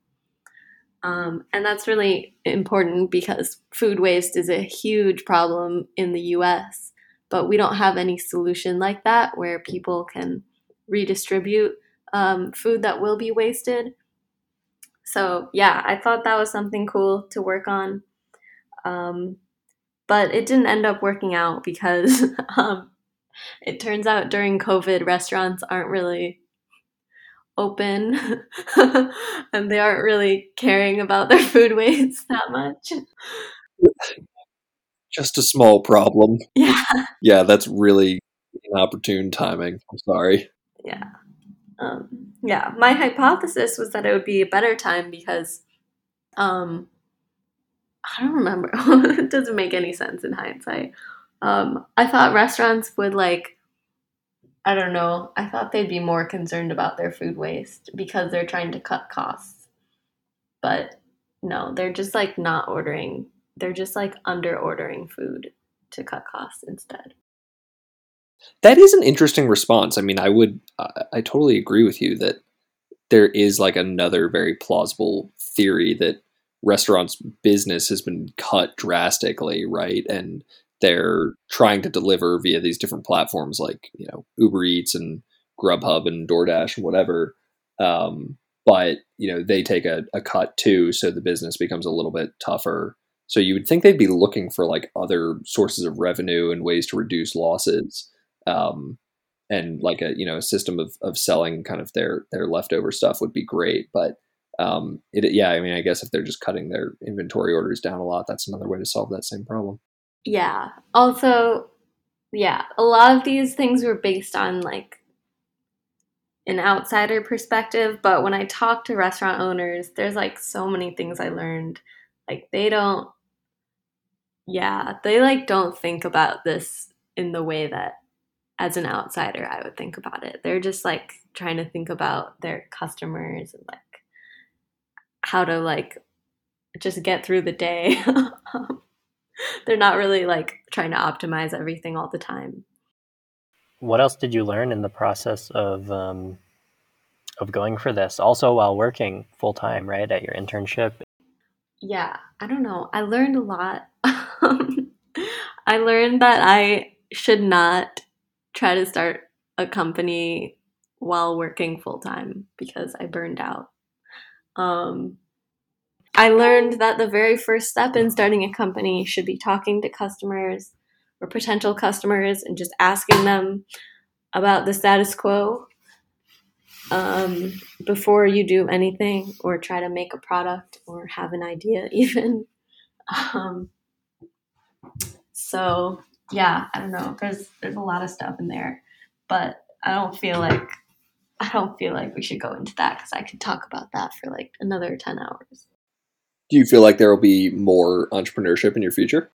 And that's really important because food waste is a huge problem in the US, but we don't have any solution like that where people can redistribute food that will be wasted. So yeah, I thought that was something cool to work on. But it didn't end up working out because it turns out during COVID, restaurants aren't really open and they aren't really caring about their food waste that much. Just a small problem. Yeah, that's really inopportune timing. I'm sorry. Yeah. Yeah, my hypothesis was that it would be a better time because I don't remember. It doesn't make any sense in hindsight. I thought restaurants would like, I don't know. I thought they'd be more concerned about their food waste because they're trying to cut costs. But no, they're just like not ordering. They're just like under ordering food to cut costs instead. That is an interesting response. I mean, I totally agree with you that there is like another very plausible theory that restaurants' business has been cut drastically, right? And they're trying to deliver via these different platforms like, you know, Uber Eats and Grubhub and DoorDash and whatever. But, you know, they take a cut too. So the business becomes a little bit tougher. So you would think they'd be looking for like other sources of revenue and ways to reduce losses, and like a, you know, a system of selling kind of their leftover stuff would be great. But I mean, I guess if they're just cutting their inventory orders down a lot, that's another way to solve that same problem. Yeah. Also, yeah, a lot of these things were based on like an outsider perspective. But when I talk to restaurant owners, there's like so many things I learned. Like they don't think about this in the way that as an outsider I would think about it. They're just like trying to think about their customers and like how to like just get through the day. They're not really like trying to optimize everything all the time. What else did you learn in the process of going for this? Also while working full time, right, at your internship? Yeah, I don't know. I learned a lot. I learned that I should not try to start a company while working full time because I burned out. I learned that the very first step in starting a company should be talking to customers or potential customers and just asking them about the status quo before you do anything or try to make a product or have an idea even. So yeah, I don't know. There's a lot of stuff in there, but I don't feel like we should go into that because I could talk about that for like another 10 hours. Do you feel like there will be more entrepreneurship in your future?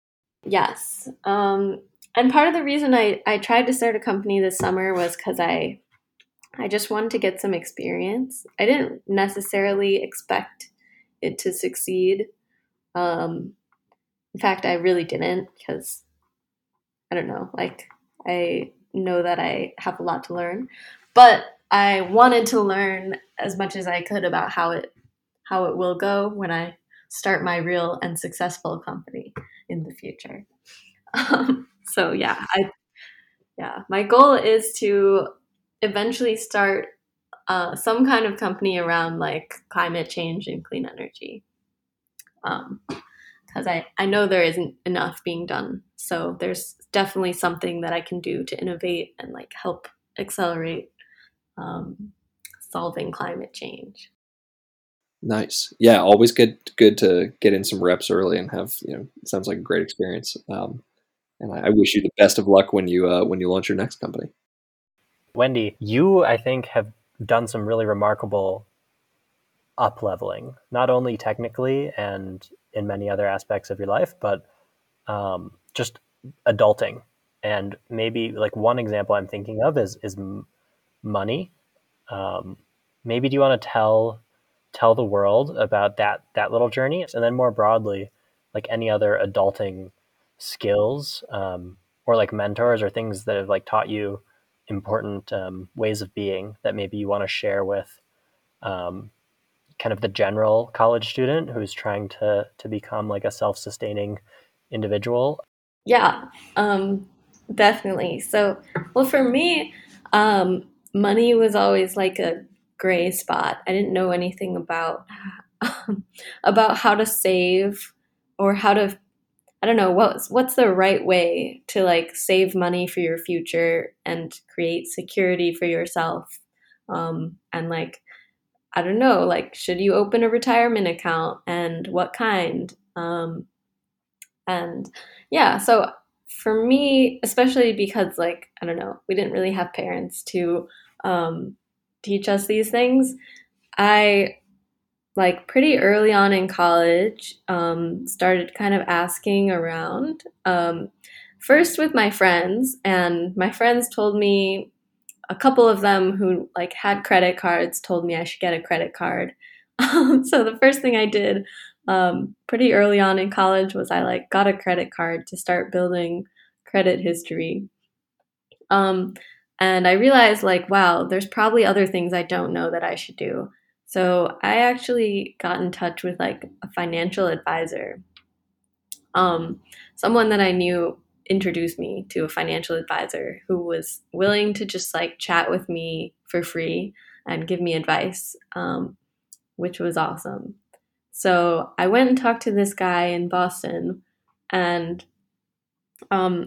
Yes. And part of the reason I tried to start a company this summer was because I just wanted to get some experience. I didn't necessarily expect it to succeed. In fact, I really didn't because, I don't know, like I know that I have a lot to learn. But I wanted to learn as much as I could about how it will go when I start my real and successful company in the future. My goal is to eventually start some kind of company around like climate change and clean energy. Because I know there isn't enough being done. So there's definitely something that I can do to innovate and like help accelerate solving climate change. Nice. Yeah, always good to get in some reps early and have, you know, it sounds like a great experience. And I wish you the best of luck when you launch your next company. Wendy, you, I think, have done some really remarkable up-leveling, not only technically and in many other aspects of your life, but just adulting. And maybe like one example I'm thinking of is money. Maybe do you want to tell the world about that little journey, and then more broadly, like any other adulting skills or like mentors or things that have like taught you important ways of being that maybe you want to share with kind of the general college student who's trying to become like a self-sustaining individual? Yeah, definitely. So, well, for me, money was always like a gray spot. I didn't know anything about how to save or how to, I don't know, what's the right way to like save money for your future and create security for yourself. And like, I don't know, like, should you open a retirement account and what kind? And yeah, so for me, especially because like, I don't know, we didn't really have parents to, teach us these things. I like pretty early on in college started kind of asking around first with my friends, and my friends told me, a couple of them who like had credit cards told me I should get a credit card. So the first thing I did pretty early on in college was I like got a credit card to start building credit history. And I realized like, wow, there's probably other things I don't know that I should do. So I actually got in touch with like a financial advisor. Someone that I knew introduced me to a financial advisor who was willing to just like chat with me for free and give me advice, which was awesome. So I went and talked to this guy in Boston, and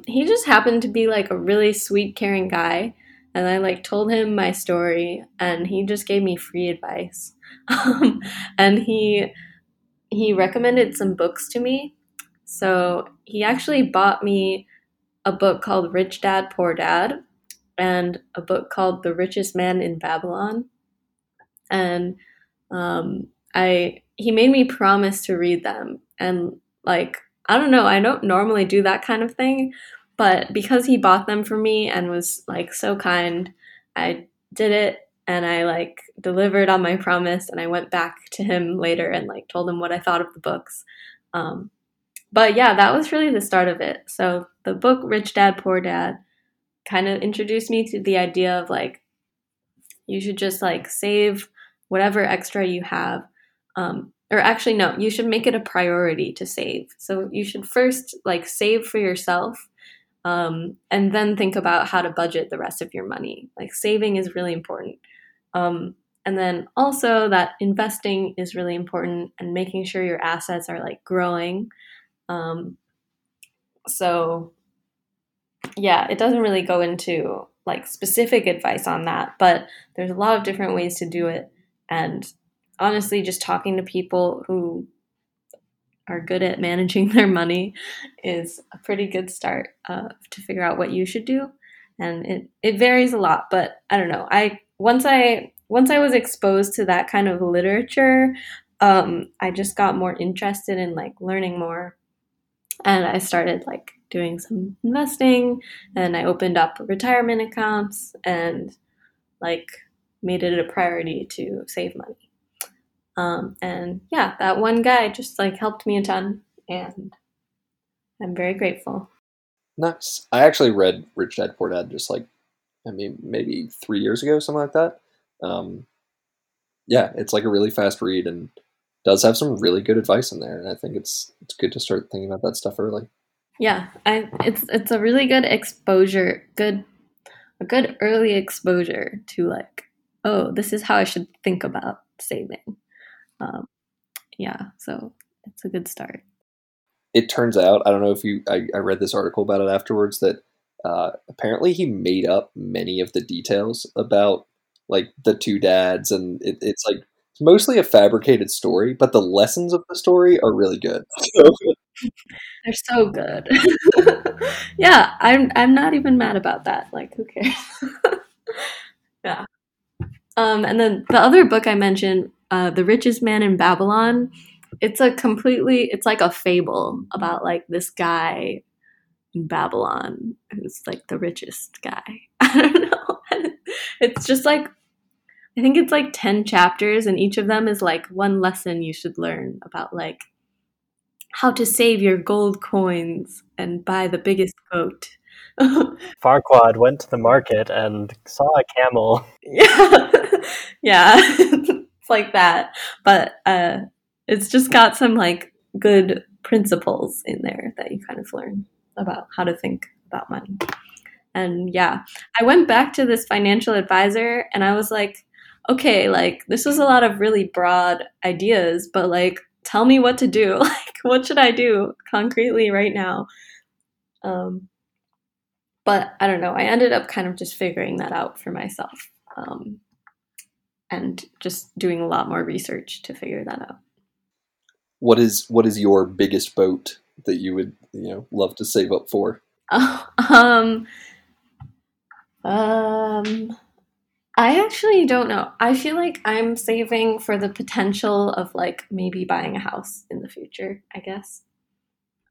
he just happened to be like a really sweet, caring guy. And I like told him my story, and he just gave me free advice. And he recommended some books to me. So he actually bought me a book called Rich Dad, Poor Dad, and a book called The Richest Man in Babylon. And he made me promise to read them. And like, I don't know, I don't normally do that kind of thing, but because he bought them for me and was like so kind, I did it, and I like delivered on my promise, and I went back to him later and like told him what I thought of the books. But yeah, that was really the start of it. So the book Rich Dad, Poor Dad kind of introduced me to the idea of like, you should just like save whatever extra you have. Or actually, no, you should make it a priority to save. So you should first like save for yourself, and then think about how to budget the rest of your money. Like saving is really important. And then also that investing is really important, and making sure your assets are like growing. So yeah, it doesn't really go into like specific advice on that, but there's a lot of different ways to do it. And honestly, just talking to people who are good at managing their money is a pretty good start to figure out what you should do. And it varies a lot, but I don't know. Once I was exposed to that kind of literature, I just got more interested in like learning more. And I started like doing some investing, and I opened up retirement accounts and like made it a priority to save money. And yeah, that one guy just like helped me a ton, and I'm very grateful. Nice. I actually read Rich Dad, Poor Dad just like, I mean, maybe 3 years ago, something like that. Yeah, it's like a really fast read and does have some really good advice in there. And I think it's good to start thinking about that stuff early. Yeah. It's a really good exposure, a good early exposure to like, oh, this is how I should think about saving. Yeah, so it's a good start. It turns out, I don't know if I read this article about it afterwards, that apparently he made up many of the details about like the two dads, and it's like it's mostly a fabricated story, but the lessons of the story are really good. They're so good. Yeah, I'm not even mad about that. Like, who cares? Yeah. And then the other book I mentioned, The Richest Man in Babylon, it's like a fable about like this guy in Babylon who's like the richest guy. I don't know. It's just like, I think it's like 10 chapters, and each of them is like one lesson you should learn about like how to save your gold coins and buy the biggest coat. Farquaad went to the market and saw a camel. Yeah. Yeah. Like that, but it's just got some like good principles in there that you kind of learn about how to think about money. And yeah, I went back to this financial advisor, and I was like, okay, like this was a lot of really broad ideas, but like tell me what to do. Like, what should I do concretely right now? But I don't know, I ended up kind of just figuring that out for myself, and just doing a lot more research to figure that out. What is your biggest boat that you would love to save up for? I actually don't know. I feel like I'm saving for the potential of like maybe buying a house in the future, I guess.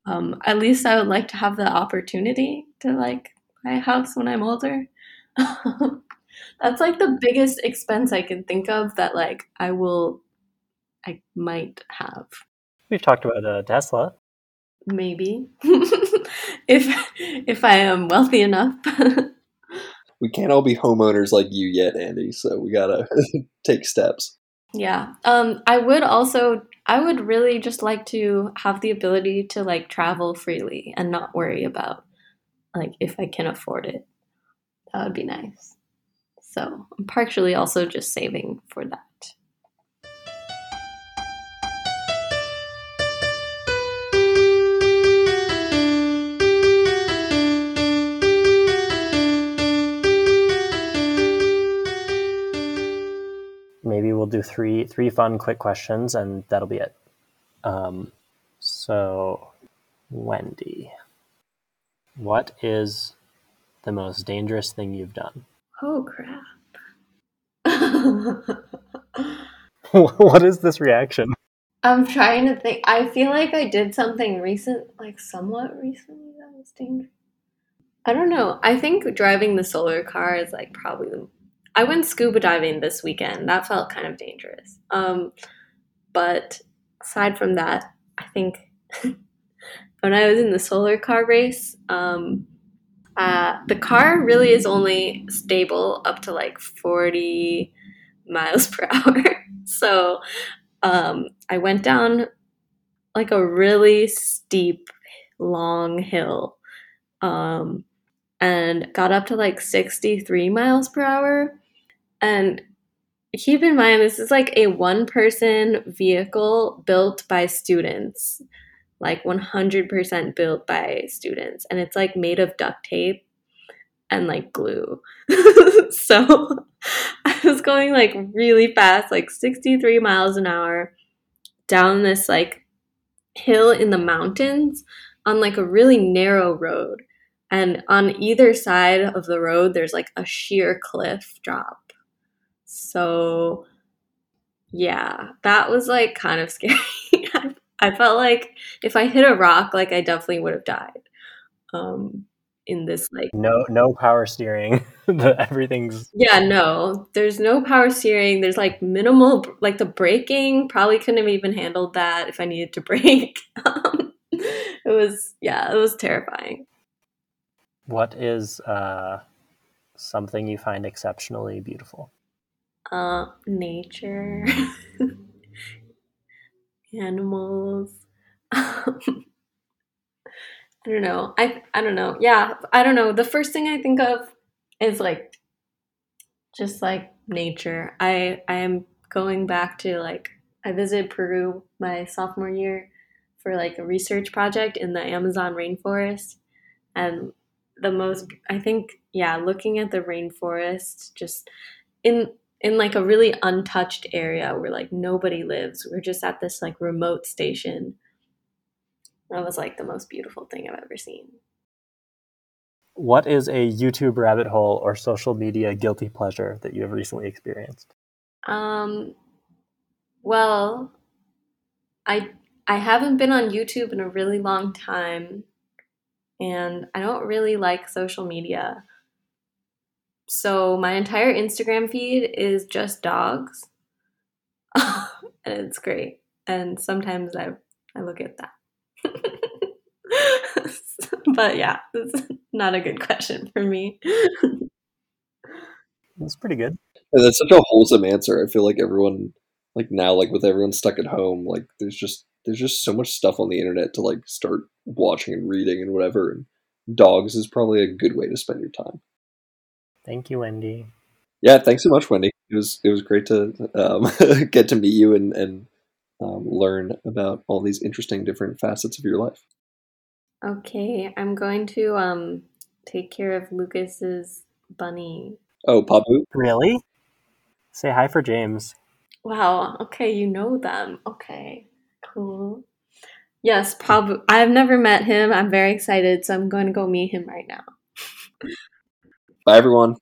At least I would like to have the opportunity to like buy a house when I'm older. That's like the biggest expense I can think of that like I might have. We've talked about Tesla. Maybe. If I am wealthy enough. We can't all be homeowners like you yet, Andy, so we gotta take steps. Yeah. I would really just like to have the ability to like travel freely and not worry about like if I can afford it. That would be nice. So I'm partially also just saving for that. maybe we'll do three fun, quick questions, and that'll be it. So, Wendy, what is the most dangerous thing you've done? Oh, crap. What is this reaction? I'm trying to think. I feel like I did something recent, like somewhat recently, that was dangerous. I don't know. I think driving the solar car is like probably the... I went scuba diving this weekend. That felt kind of dangerous. But aside from that, I think when I was in the solar car race, the car really is only stable up to like 40 miles per hour. So I went down like a really steep, long hill and got up to like 63 miles per hour. And keep in mind, this is like a one-person vehicle built by students, like 100% built by students. And it's like made of duct tape and like glue. So I was going like really fast, like 63 miles an hour down this like hill in the mountains on like a really narrow road. And on either side of the road, there's like a sheer cliff drop. So yeah, that was like kind of scary. I felt like if I hit a rock, like I definitely would have died. In this like no power steering. Everything's there's no power steering. There's like minimal, like the braking, probably couldn't have even handled that if I needed to brake. It was terrifying. What is something you find exceptionally beautiful? Nature. Animals. I don't know. I don't know. Yeah, I don't know. The first thing I think of is like just like nature. I am going back to like I visited Peru my sophomore year for like a research project in the Amazon rainforest, and looking at the rainforest just in like a really untouched area where like nobody lives. We're just at this like remote station. That was like the most beautiful thing I've ever seen. What is a YouTube rabbit hole or social media guilty pleasure that you have recently experienced? Well, I haven't been on YouTube in a really long time, and I don't really like social media. So my entire Instagram feed is just dogs, and it's great. And sometimes I look at that. But yeah, it's not a good question for me. That's pretty good. And that's such a wholesome answer. I feel like everyone, like now, like with everyone stuck at home, like there's just so much stuff on the internet to like start watching and reading and whatever. And dogs is probably a good way to spend your time. Thank you, Wendy. Yeah, thanks so much, Wendy. It was great to get to meet you and learn about all these interesting different facets of your life. Okay, I'm going to take care of Lucas's bunny. Oh, Pabu? Really? Say hi for James. Wow, okay, you know them. Okay, cool. Yes, Pabu. I've never met him. I'm very excited, so I'm going to go meet him right now. Bye, everyone.